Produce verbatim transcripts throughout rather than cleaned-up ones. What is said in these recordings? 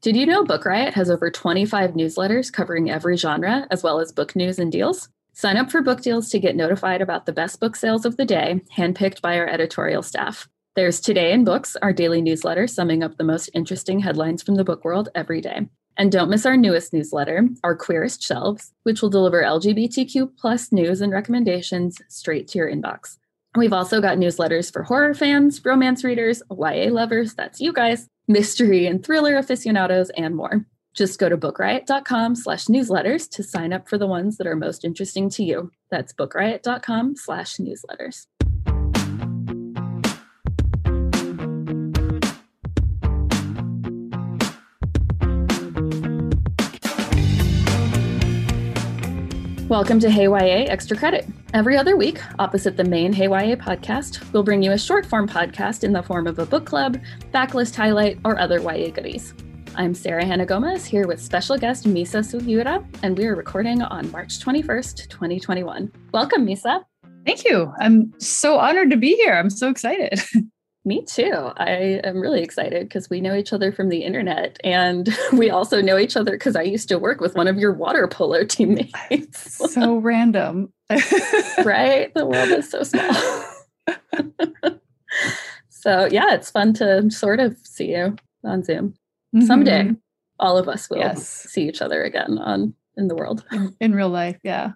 Did you know Book Riot has over twenty-five newsletters covering every genre, as well as book news and deals? Sign up for book deals to get notified about the best book sales of the day, handpicked by our editorial staff. There's Today in Books, our daily newsletter summing up the most interesting headlines from the book world every day. And don't miss our newest newsletter, Our Queerest Shelves, which will deliver L G B T Q plus news and recommendations straight to your inbox. We've also got newsletters for horror fans, romance readers, Y A lovers, that's you guys, mystery and thriller aficionados, and more. Just go to bookriot.com slash newsletters to sign up for the ones that are most interesting to you. That's bookriot.com slash newsletters. Welcome to Hey Y A Extra Credit. Every other week, opposite the main Hey Y A podcast, we'll bring you a short-form podcast in the form of a book club, backlist highlight, or other Y A goodies. I'm Sarah Hannah Gomez, here with special guest Misa Sugiura, and we are recording on March twenty-first, twenty twenty-one. Welcome, Misa. Thank you. I'm so honored to be here. I'm so excited. Me too. I am really excited because we know each other from the internet, and we also know each other because I used to work with one of your water polo teammates. So random. Right? The world is so small. So yeah, it's fun to sort of see you on Zoom. Mm-hmm. Someday, all of us will yes. see each other again on in the world. In real life, yeah.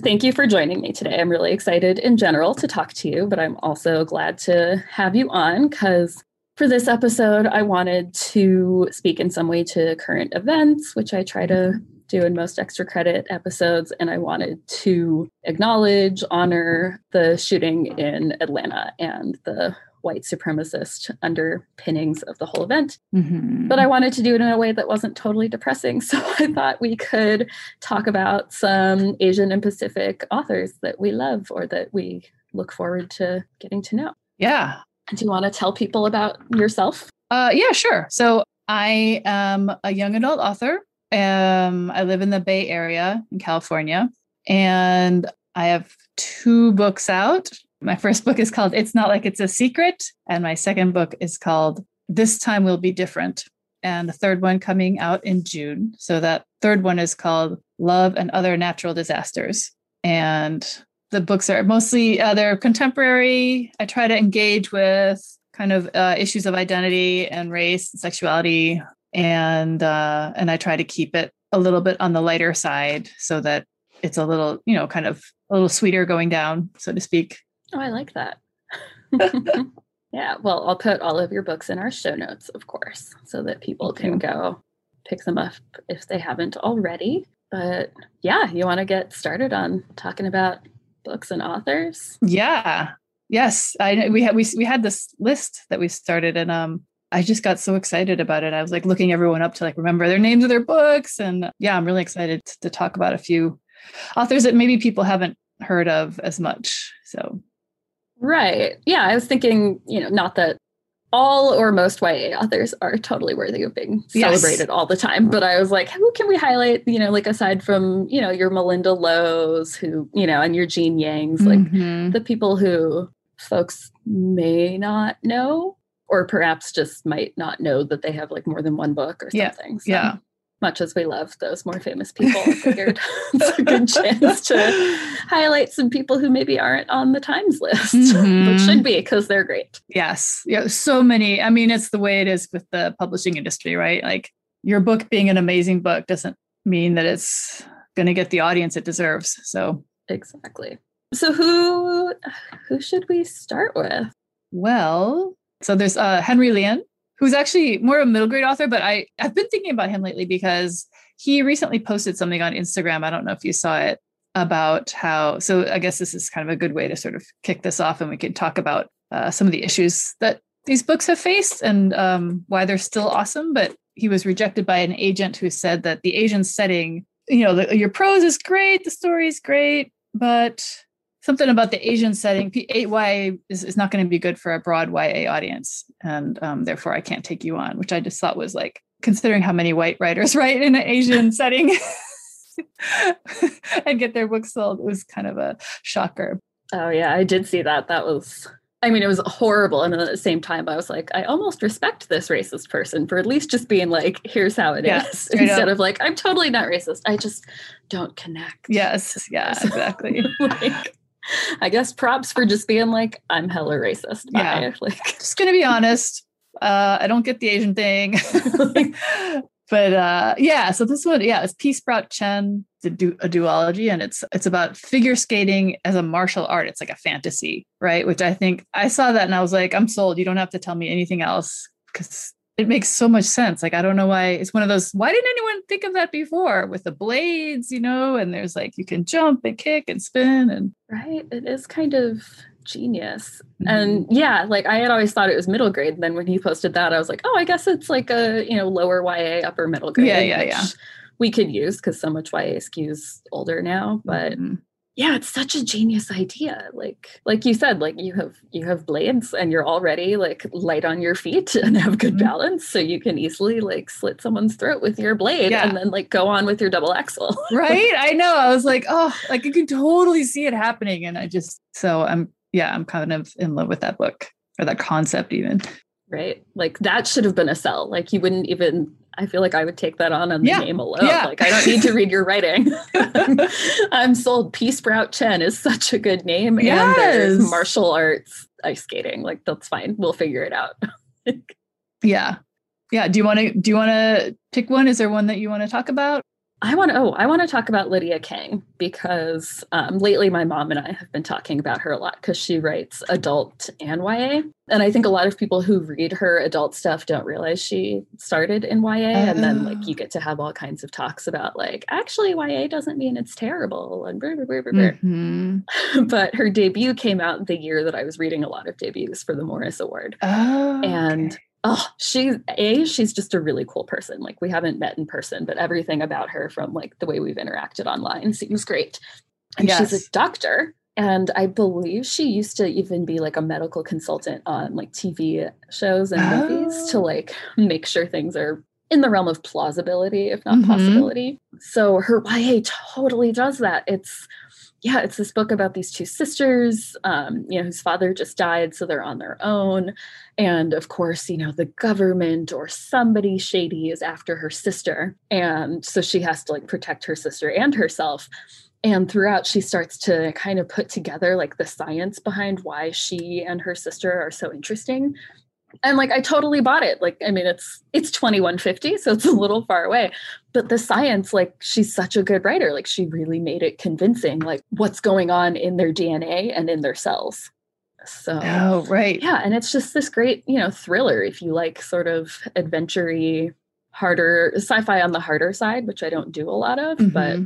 Thank you for joining me today. I'm really excited in general to talk to you, but I'm also glad to have you on because for this episode, I wanted to speak in some way to current events, which I try to do in most Extra Credit episodes. And I wanted to acknowledge, honor the shooting in Atlanta and the white supremacist underpinnings of the whole event. Mm-hmm. But I wanted to do it in a way that wasn't totally depressing. So I thought we could talk about some Asian and Pacific authors that we love or that we look forward to getting to know. Yeah. Do you want to tell people about yourself? Uh, yeah, sure. So I am a young adult author. Um, I live in the Bay Area in California, and I have two books out. My first book is called It's Not Like It's a Secret. And my second book is called This Time Will Be Different. And the third one coming out in June. So that third one is called Love and Other Natural Disasters. And the books are mostly, uh, they're contemporary. I try to engage with kind of uh, issues of identity and race and sexuality. And, uh, and I try to keep it a little bit on the lighter side so that it's a little, you know, kind of a little sweeter going down, so to speak. Oh, I like that. Yeah. Well, I'll put all of your books in our show notes, of course, so that people can go pick them up if they haven't already. But yeah, you want to get started on talking about books and authors? Yeah. Yes. I we had we we had this list that we started, and um I just got so excited about it. I was like looking everyone up to like remember their names of their books, and yeah, I'm really excited to talk about a few authors that maybe people haven't heard of as much. So right. Yeah. I was thinking, you know, not that all or most Y A authors are totally worthy of being celebrated yes. all the time, but I was like, who can we highlight, you know, like aside from, you know, your Melinda Lowe's who, you know, and your Jean Yangs, like mm-hmm. the people who folks may not know, or perhaps just might not know that they have like more than one book or something. Yeah. So. Yeah. Much as we love those more famous people, I figured it's a good chance to highlight some people who maybe aren't on the Times list, mm-hmm. but should be because they're great. Yes. Yeah. So many. I mean, it's the way it is with the publishing industry, right? Like your book being an amazing book doesn't mean that it's going to get the audience it deserves. So exactly. So who, who should we start with? Well, so there's uh, Henry Lien, who's actually more of a middle grade author, but I, I've been thinking about him lately because he recently posted something on Instagram. I don't know if you saw it about how, so I guess this is kind of a good way to sort of kick this off, and we could talk about uh, some of the issues that these books have faced and um, why they're still awesome. But he was rejected by an agent who said that the Asian setting, you know, the, your prose is great, the story is great, but something about the Asian setting, Y A is, is not going to be good for a broad Y A audience. And um, therefore, I can't take you on, which I just thought was like, considering how many white writers write in an Asian setting and get their books sold, it was kind of a shocker. Oh, yeah, I did see that. That was, I mean, it was horrible. And then at the same time, I was like, I almost respect this racist person for at least just being like, here's how it yeah, is. Instead up. Of like, I'm totally not racist. I just don't connect. Yes. Yeah, so, exactly. Like, I guess props for just being like, I'm hella racist. Yeah. Bye. Like, just going to be honest. Uh, I don't get the Asian thing. like, but uh, yeah, so this one, yeah, it's Pai Sproat Chen, the du- a duology, and it's it's about figure skating as a martial art. It's like a fantasy, right? Which I think I saw that and I was like, I'm sold. You don't have to tell me anything else because it makes so much sense. Like, I don't know why it's one of those. Why didn't anyone think of that before with the blades, you know? And there's like you can jump and kick and spin and right. It is kind of genius. Mm-hmm. And yeah, like I had always thought it was middle grade. And then when he posted that, I was like, oh, I guess it's like a, you know, lower Y A, upper middle grade. Yeah, yeah, yeah. We could use because so much Y A skews older now. But mm-hmm. yeah, it's such a genius idea. Like, like you said, like you have you have blades and you're already like light on your feet and have good mm-hmm. balance. So you can easily like slit someone's throat with your blade yeah. and then like go on with your double axel. Right. I know. I was like, oh, like you can totally see it happening. And I just so I'm Yeah, I'm kind of in love with that book or that concept even. Right. Like that should have been a sell. Like you wouldn't even, I feel like I would take that on on the yeah. name alone. Yeah. Like I don't need to read your writing. I'm sold. Pai Sproat Chen is such a good name. Yes. And there's martial arts, ice skating. Like that's fine. We'll figure it out. yeah. Yeah. Do you want to, do you want to pick one? Is there one that you want to talk about? I want to, oh, I want to talk about Lydia Kang because um, lately my mom and I have been talking about her a lot because she writes adult and Y A. And I think a lot of people who read her adult stuff don't realize she started in Y A. Uh, and then like you get to have all kinds of talks about like, actually Y A doesn't mean it's terrible and blah, blah, blah, blah, blah. Mm-hmm. But her debut came out the year that I was reading a lot of debuts for the Morris Award. Oh, and okay. Oh, she's a, she's just a really cool person. Like we haven't met in person, but everything about her from like the way we've interacted online seems great. And yes. she's a doctor. And I believe she used to even be like a medical consultant on like T V shows and oh. movies to like make sure things are in the realm of plausibility, if not mm-hmm. possibility. So her Y A totally does that. It's Yeah, it's this book about these two sisters, um, you know, whose father just died, so they're on their own. And of course, you know, the government or somebody shady is after her sister. And so she has to like protect her sister and herself. And throughout, she starts to kind of put together like the science behind why she and her sister are so interesting. And like, I totally bought it. Like, I mean, it's, it's twenty-one fifty, so it's a little far away, but the science, like she's such a good writer. Like she really made it convincing, like what's going on in their D N A and in their cells. So, oh, right. Yeah. And it's just this great, you know, thriller. If you like sort of adventure-y, harder sci-fi on the harder side, which I don't do a lot of, mm-hmm. but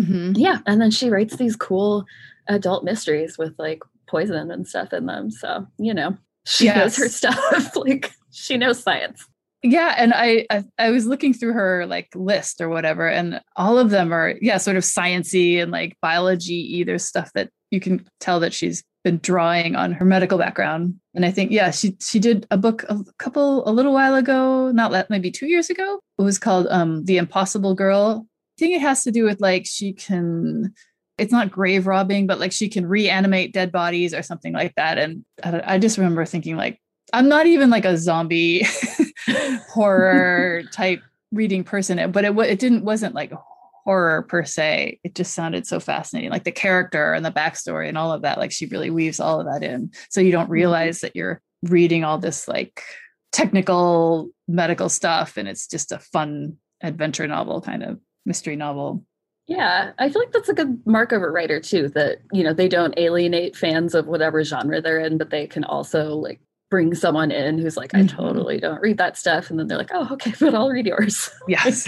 mm-hmm. yeah. And then she writes these cool adult mysteries with like poison and stuff in them. So, you know. She yes. knows her stuff. Like she knows science. Yeah. And I, I I was looking through her like list or whatever, and all of them are, yeah, sort of science-y and like biology-y. There's stuff that you can tell that she's been drawing on her medical background. And I think, yeah, she she did a book a couple a little while ago, not that maybe two years ago. It was called um The Impossible Girl. I think it has to do with like she can it's not grave robbing, but like she can reanimate dead bodies or something like that. And I, I just remember thinking like, I'm not even like a zombie horror type reading person, but it it didn't, wasn't like horror per se. It just sounded so fascinating. Like the character and the backstory and all of that, like she really weaves all of that in. So you don't realize that you're reading all this like technical medical stuff. And it's just a fun adventure novel, kind of mystery novel. Yeah, I feel like that's a good mark of a writer, too, that, you know, they don't alienate fans of whatever genre they're in, but they can also like bring someone in who's like, I mm-hmm. totally don't read that stuff. And then they're like, oh, OK, but I'll read yours. Yes.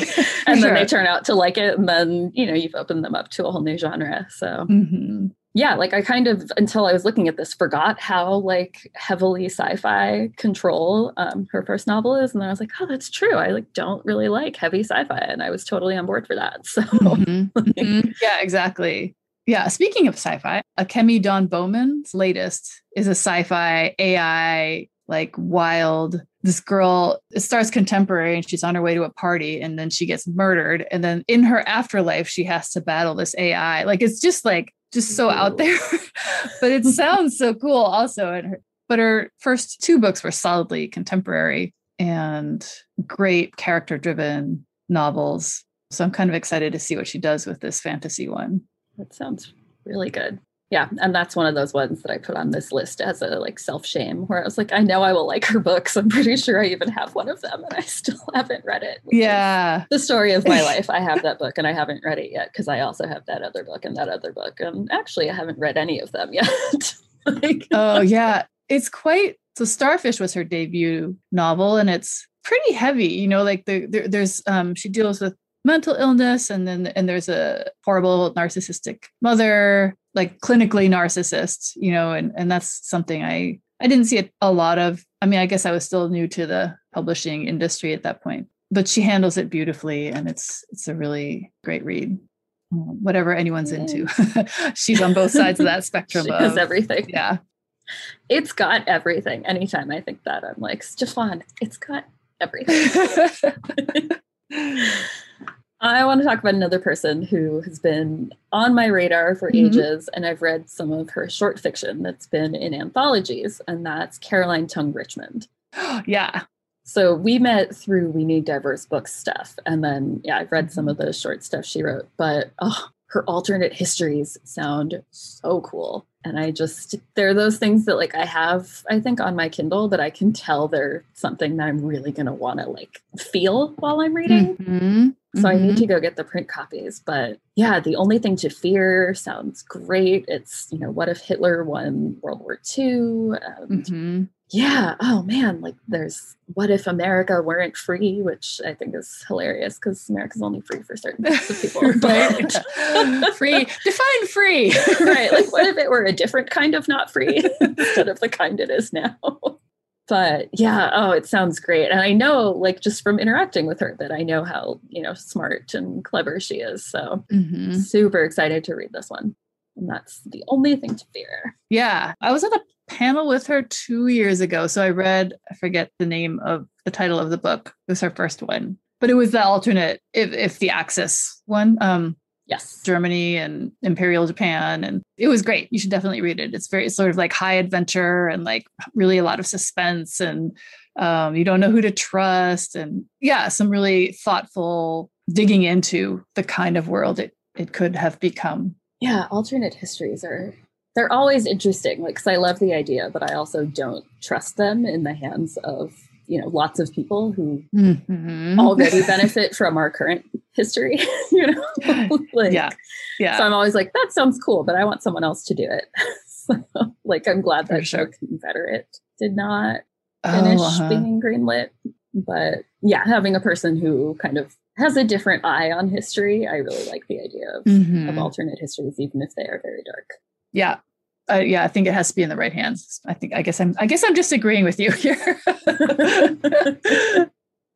and sure. then they turn out to like it. And then, you know, you've opened them up to a whole new genre. So, mm-hmm. yeah, like I kind of until I was looking at this, forgot how like heavily sci-fi control um, her first novel is. And then I was like, oh, that's true. I like don't really like heavy sci-fi. And I was totally on board for that. So, mm-hmm. like, mm-hmm. yeah, exactly. Yeah. Speaking of sci-fi, Akemi Don Bowman's latest is a sci-fi A I, like wild. This girl, it starts contemporary and she's on her way to a party and then she gets murdered. And then in her afterlife, she has to battle this A I. Like, it's just like, just so Ooh. Out there, but it sounds so cool also. And her, But her first two books were solidly contemporary and great character-driven novels. So I'm kind of excited to see what she does with this fantasy one. That sounds really good. Yeah. And that's one of those ones that I put on this list as a like self-shame where I was like, I know I will like her books. I'm pretty sure I even have one of them and I still haven't read it. Yeah. The story of my life. I have that book and I haven't read it yet because I also have that other book and that other book. And actually, I haven't read any of them yet. like, oh, yeah. It's quite, so Starfish was her debut novel and it's pretty heavy. You know, like the, the there's, um, she deals with mental illness and then and there's a horrible narcissistic mother, like clinically narcissist, you know, and, and that's something I, I didn't see a lot of. I mean, I guess I was still new to the publishing industry at that point, but she handles it beautifully and it's it's a really great read. Whatever anyone's yeah. into. She's on both sides of that spectrum. She does everything. Yeah. It's got everything. Anytime I think that, I'm like, Stefan, it's got everything. I want to talk about another person who has been on my radar for mm-hmm. ages, and I've read some of her short fiction that's been in anthologies, and that's Caroline Tung Richmond. Yeah. So we met through We Need Diverse Books stuff, and then, yeah, I've read some of those short stuff she wrote, but oh, her alternate histories sound so cool. And I just, there are those things that like I have, I think on my Kindle that I can tell they're something that I'm really going to want to like feel while I'm reading. Mm-hmm. So mm-hmm. I need to go get the print copies, but yeah, The Only Thing to Fear sounds great. It's, you know, what if Hitler won World War Two? And mm-hmm. yeah. Oh man. Like there's what if America weren't free, which I think is hilarious because America's only free for certain types of people. But free, define free. Right. Like what if it were a different kind of not free instead of the kind it is now? But yeah, oh, it sounds great. And I know, like, just from interacting with her that I know how, you know, smart and clever she is. So mm-hmm. super excited to read this one. And that's The Only Thing to Fear. Yeah. I was at a panel with her two years ago. So I read, I forget the name of the title of the book. It was her first one, but it was the alternate, if, if the Axis one. Um, Yes. Germany and Imperial Japan. And it was great. You should definitely read it. It's very, it's sort of like high adventure and like really a lot of suspense and um, you don't know who to trust. And yeah, some really thoughtful digging into the kind of world it, it could have become. Yeah. Alternate histories are, they're always interesting. Like, cause I love the idea, but I also don't trust them in the hands of, you know, lots of people who mm-hmm. already benefit from our current history, you know? like, yeah. Yeah. So I'm always like, that sounds cool, but I want someone else to do it. so, like, I'm glad that sure. Confederate did not finish oh, uh-huh. being greenlit. But yeah, having a person who kind of has a different eye on history, I really like the idea of, mm-hmm. of alternate histories, even if they are very dark. Yeah. Uh, yeah, I think it has to be in the right hands. I think, I guess I'm, I guess I'm just agreeing with you here.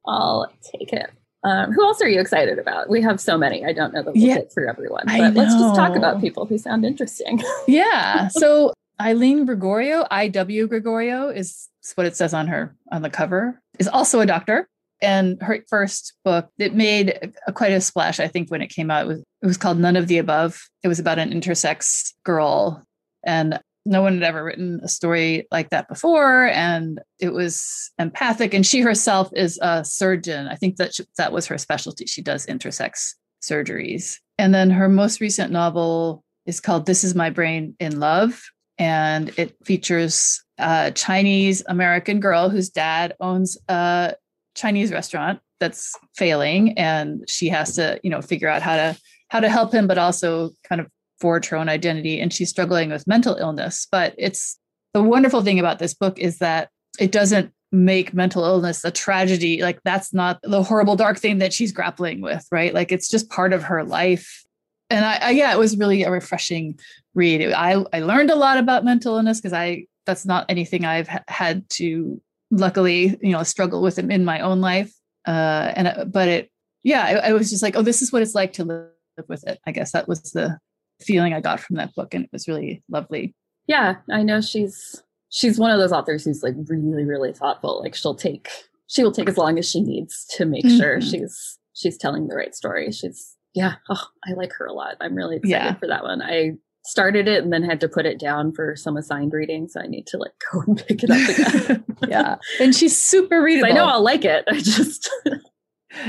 I'll take it. Um, who else are you excited about? We have so many. I don't know that we'll yeah, get through everyone, but let's just talk about people who sound interesting. yeah. So Eileen Gregorio, I W Gregorio is what it says on her, on the cover, is also a doctor. And her first book, it made a, quite a splash, I think, when it came out. It was, it was called None of the Above. It was about an intersex girl. And no one had ever written a story like that before. And it was empathic. And she herself is a surgeon. I think that she, that was her specialty. She does intersex surgeries. And then her most recent novel is called This Is My Brain in Love. And it features a Chinese American girl whose dad owns a Chinese restaurant that's failing. And she has to, you know, figure out how to, how to help him, but also kind of forge her own identity, and she's struggling with mental illness. But it's the wonderful thing about this book is that it doesn't make mental illness a tragedy. Like that's not the horrible dark thing that she's grappling with, right? Like it's just part of her life. And I, I yeah, it was really a refreshing read. I, I learned a lot about mental illness because I, that's not anything I've ha- had to luckily, you know, struggle with in my own life. Uh, and, but it, yeah, I, I was just like, oh, this is what it's like to live with it. I guess that was the feeling I got from that book, and it was really lovely. Yeah, I know she's she's one of those authors who's like really, really thoughtful. Like she'll take she will take as long as she needs to make mm-hmm. sure she's she's telling the right story. She's yeah, oh, I like her a lot. I'm really excited yeah. for that one. I started it and then had to put it down for some assigned reading. So I need to like go and pick it up again. Yeah. And she's super readable. I know I'll like it. I just.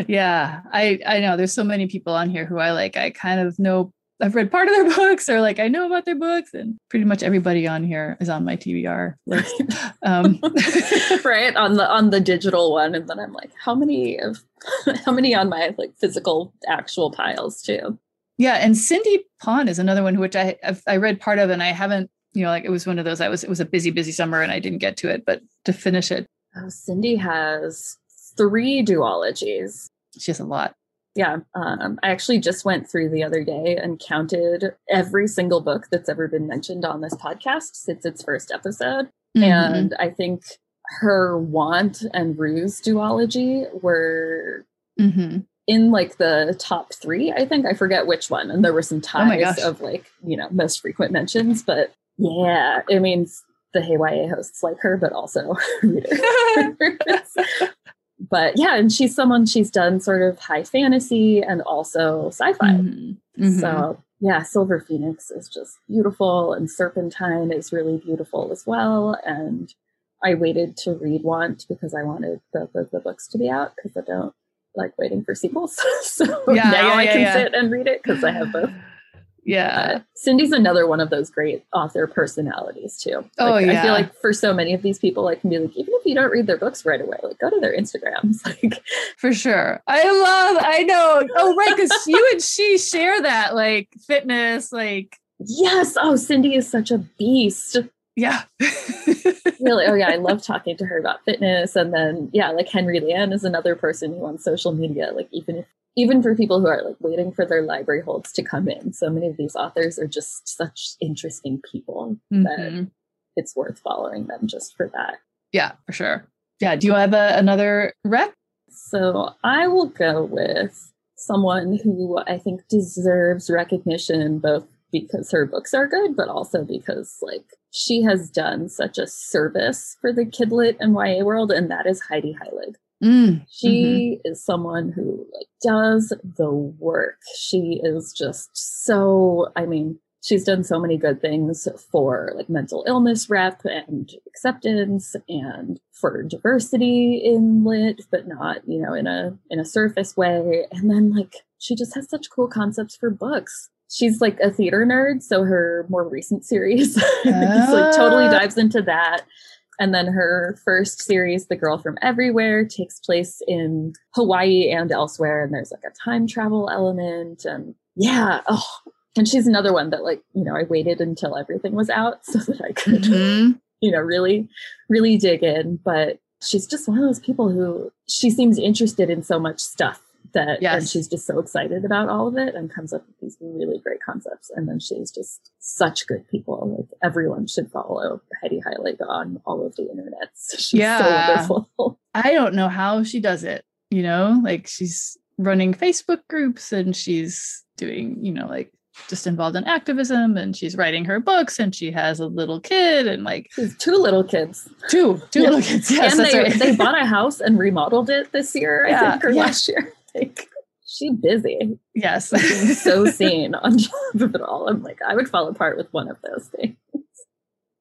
Yeah. I, I know there's so many people on here who I like, I kind of know, I've read part of their books or like, I know about their books, and pretty much everybody on here is on my T B R list. Um, right. On the, on the digital one. And then I'm like, how many of, how many on my like physical actual piles too? Yeah. And Cindy Pon is another one, which I I read part of, and I haven't, you know, like it was one of those, I was, it was a busy, busy summer and I didn't get to it, but to finish it. Oh, Cindy has three duologies. She has a lot. Yeah. Um, I actually just went through the other day and counted every single book that's ever been mentioned on this podcast since its first episode. Mm-hmm. And I think her Want and Ruse duology were... Mm-hmm. in like the top three, I think. I forget which one. And there were some ties oh of like, you know, most frequent mentions, but yeah, I mean, the Hey Y A hosts like her, but also readers. But yeah, and she's someone, she's done sort of high fantasy and also sci-fi. Mm-hmm. Mm-hmm. So yeah, Silver Phoenix is just beautiful, and Serpentine is really beautiful as well. And I waited to read Want because I wanted the, the, the books to be out, because I don't like waiting for sequels. So yeah, now yeah, I can yeah. sit and read it because I have both. Yeah. Uh, Cindy's another one of those great author personalities too. Oh like, yeah. I feel like for so many of these people, I can be like, even if you don't read their books right away, like go to their Instagrams. Like for sure. I love, I know. Oh, right. Cause you and she share that like fitness, like. Yes. Oh, Cindy is such a beast. Yeah. Really? Oh yeah. I love talking to her about fitness. And then, yeah, like Henry Lien is another person who on social media, like even if, even for people who are like waiting for their library holds to come in, so many of these authors are just such interesting people mm-hmm. that it's worth following them just for that. Yeah, for sure. Yeah. Do you have a, another rep? So I will go with someone who I think deserves recognition, both because her books are good, but also because like she has done such a service for the kidlit and Y A world, and that is Heidi Heilig. Mm, she mm-hmm. is someone who like does the work. She is just so, I mean, she's done so many good things for like mental illness rep and acceptance and for diversity in lit, but not, you know, in a, in a surface way. And then like, she just has such cool concepts for books. She's like a theater nerd, so her more recent series uh. like totally dives into that. And then her first series, The Girl from Everywhere, takes place in Hawaii and elsewhere. And there's like a time travel element. And yeah. Oh, and she's another one that like, you know, I waited until everything was out so that I could, mm-hmm. you know, really, really dig in. But she's just one of those people who she seems interested in so much stuff. That yes. And she's just so excited about all of it and comes up with these really great concepts. And then she's just such good people. Like everyone should follow Heidi Heilig on all of the internet. She's yeah. so wonderful. I don't know how she does it. You know, like she's running Facebook groups and she's doing, you know, like just involved in activism, and she's writing her books, and she has a little kid, and like she's two little kids, two, two yeah. little kids. Yes, and they, right. they bought a house and remodeled it this year, yeah. I think, or yeah. last year. Like she's busy. Yes. Like, so sane on top of it all. I'm like, I would fall apart with one of those things.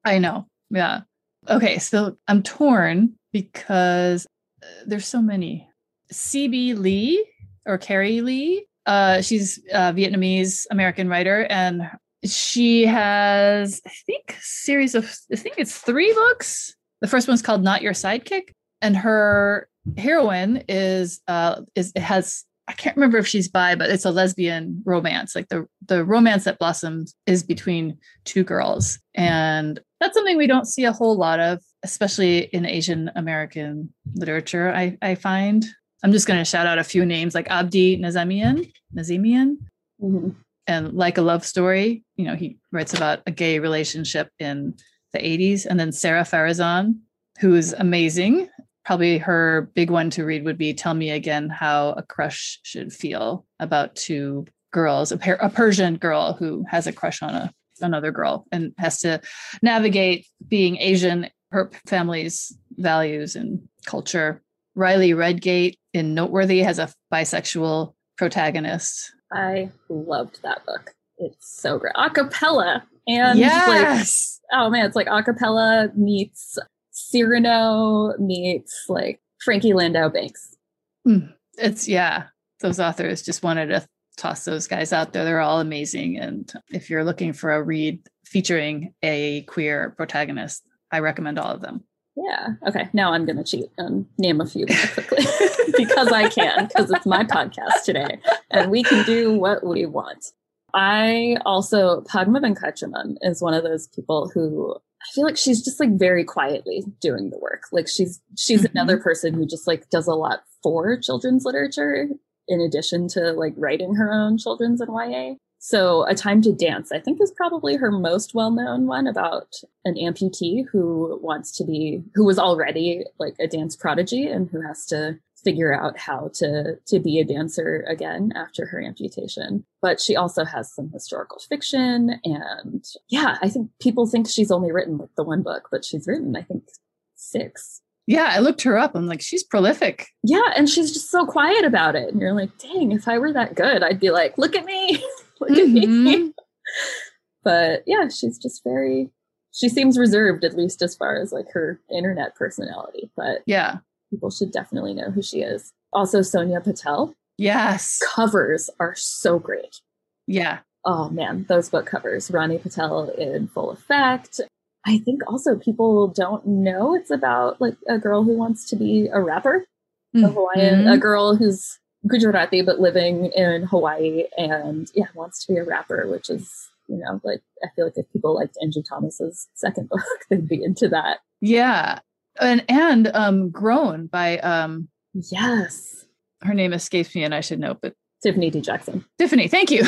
I know. Yeah. Okay. So I'm torn because uh, there's so many. C B Lee or Carrie Lee. Uh, she's a Vietnamese American writer, and she has, I think, a series of, I think it's three books. The first one's called Not Your Sidekick, and her heroine is uh is it has I can't remember if she's bi, but it's a lesbian romance. Like the the romance that blossoms is between two girls, and that's something we don't see a whole lot of, especially in Asian American literature. I I find I'm just going to shout out a few names like Abdi Nazemian, Nazemian, mm-hmm. and Like a Love Story. You know, he writes about a gay relationship in the eighties, and then Sarah Farazan, who is amazing. Probably her big one to read would be Tell Me Again How a Crush Should Feel, about two girls, a, per- a Persian girl who has a crush on a another girl and has to navigate being Asian, her family's values and culture. Riley Redgate in Noteworthy has a bisexual protagonist. I loved that book. It's so great. Acapella. And yes! like, oh man, it's like acapella meets Cyrano meets like Frankie Landau Banks. Mm. It's yeah. Those authors just wanted to toss those guys out there. They're all amazing. And if you're looking for a read featuring a queer protagonist, I recommend all of them. Yeah. Okay. Now I'm going to cheat and name a few more quickly because I can, because it's my podcast today and we can do what we want. I also, Padma Venkatraman is one of those people who I feel like she's just like very quietly doing the work. Like she's, she's mm-hmm. another person who just like does a lot for children's literature in addition to like writing her own children's and Y A. So A Time to Dance, I think, is probably her most well-known one, about an amputee who wants to be, who was already like a dance prodigy and who has to figure out how to, to be a dancer again after her amputation. But she also has some historical fiction. And yeah, I think people think she's only written like the one book, but she's written, I think, six. Yeah, I looked her up. I'm like, she's prolific. Yeah, and she's just so quiet about it. And you're like, dang, if I were that good, I'd be like, look at me. Look at mm-hmm. me. But yeah, she's just very, she seems reserved, at least as far as like her internet personality. But yeah, people should definitely know who she is. Also, Sonia Patel. Yes. Covers are so great. Yeah. Oh man, those book covers. Rani Patel in full effect. I think also people don't know it's about like a girl who wants to be a rapper, mm-hmm. a Hawaiian, a girl who's Gujarati but living in Hawaii and yeah, wants to be a rapper, which is, you know, like I feel like if people liked Angie Thomas's second book, they'd be into that. Yeah. And and um Grown by um yes. Her name escapes me and I should know, but Tiffany D. Jackson. Tiffany, thank you.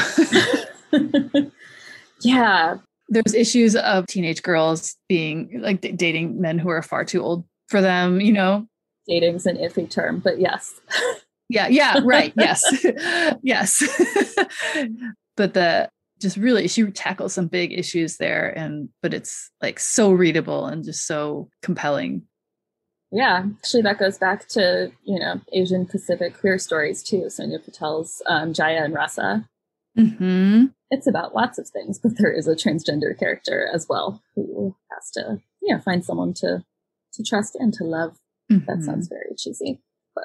Yeah. There's issues of teenage girls being like d- dating men who are far too old for them, you know. Dating's an iffy term, but yes. Yeah. Yeah. Right. Yes. Yes. But the just really, she tackles some big issues there. And, but it's like so readable and just so compelling. Yeah. Actually, that goes back to, you know, Asian Pacific queer stories too. Sonia Patel's um, Jaya and Rasa. Mm-hmm. It's about lots of things, but there is a transgender character as well who has to, you know, find someone to to trust and to love. Mm-hmm. That sounds very cheesy, but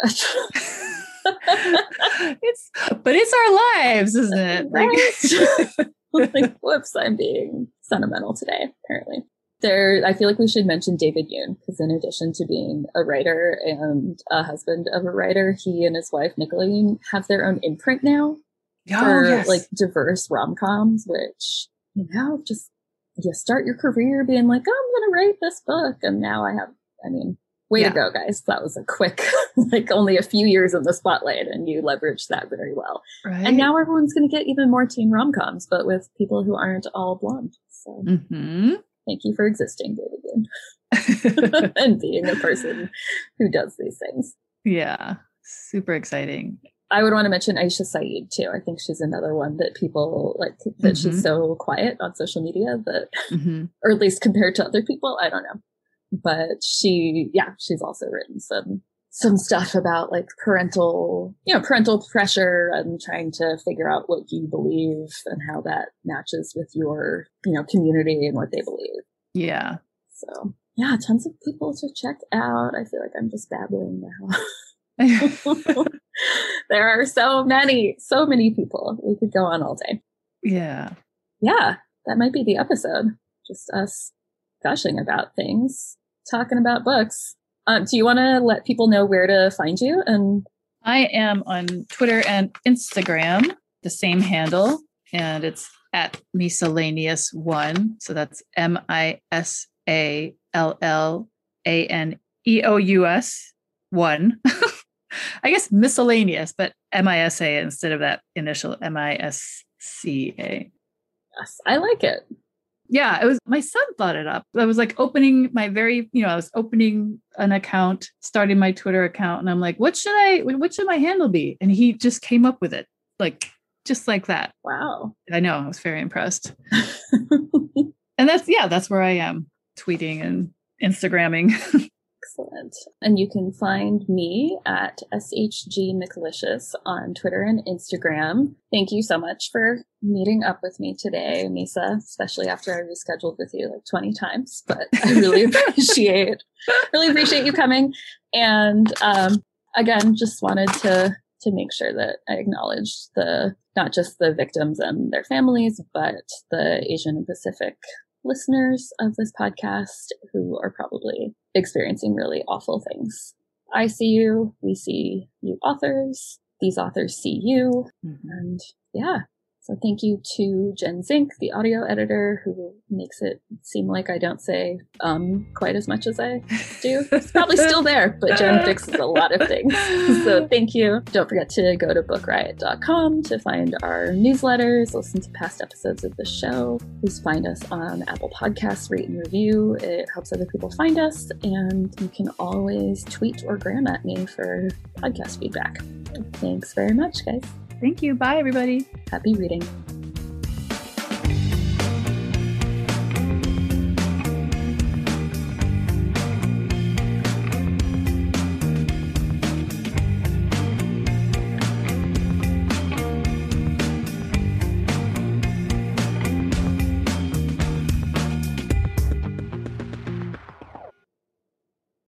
it's but it's our lives, isn't it? Right? Like, like, whoops, I'm being sentimental today. Apparently, there. I feel like we should mention David Yoon, because in addition to being a writer and a husband of a writer, he and his wife Nicola Yoon have their own imprint now. Oh, for yes. like diverse rom-coms, which, you know, just you start your career being like, oh, I'm gonna write this book, and now I have. I mean, way yeah. to go, guys! That was a quick, like only a few years in the spotlight, and you leveraged that very well. Right. And now everyone's gonna get even more teen rom-coms, but with people who aren't all blonde. So mm-hmm. thank you for existing, David Yoon, and being a person who does these things. Yeah, super exciting. I would want to mention Aisha Saeed too. I think she's another one that people like, that mm-hmm. she's so quiet on social media that, mm-hmm. or at least compared to other people, I don't know. But she, yeah, she's also written some, some stuff about like parental, you know, parental pressure and trying to figure out what you believe and how that matches with your, you know, community and what they believe. Yeah. So yeah, tons of people to check out. I feel like I'm just babbling now. There are so many, so many people. We could go on all day. Yeah. Yeah. That might be the episode. Just us gushing about things, talking about books. Um, do you want to let people know where to find you? And I am on Twitter and Instagram, the same handle, and it's at miscellaneous one. So that's M I S A L L A N E O U S one. I guess miscellaneous, but M I S A instead of that initial M I S C A. Yes, I like it. Yeah, it was, my son thought it up. I was like opening my very, you know, I was opening an account, starting my Twitter account. And I'm like, what should I, what should my handle be? And he just came up with it. Like, just like that. Wow. I know. I was very impressed. And that's, yeah, that's where I am, tweeting and Instagramming. Excellent. And you can find me at S H G McLicious on Twitter and Instagram. Thank you so much for meeting up with me today, Misa, especially after I rescheduled with you like twenty times. But I really appreciate, really appreciate you coming. And um, again, just wanted to to make sure that I acknowledged the not just the victims and their families, but the Asian and Pacific listeners of this podcast who are probably experiencing really awful things. I see you. We see you authors. These authors see you. Mm-hmm. And yeah. So thank you to Jen Zink, the audio editor, who makes it seem like I don't say um quite as much as I do. It's probably still there, but Jen fixes a lot of things. So thank you. Don't forget to go to book riot dot com to find our newsletters, listen to past episodes of the show. Please find us on Apple Podcasts, rate and review. It helps other people find us. And you can always tweet or gram at me for podcast feedback. Thanks very much, guys. Thank you. Bye, everybody. Happy reading.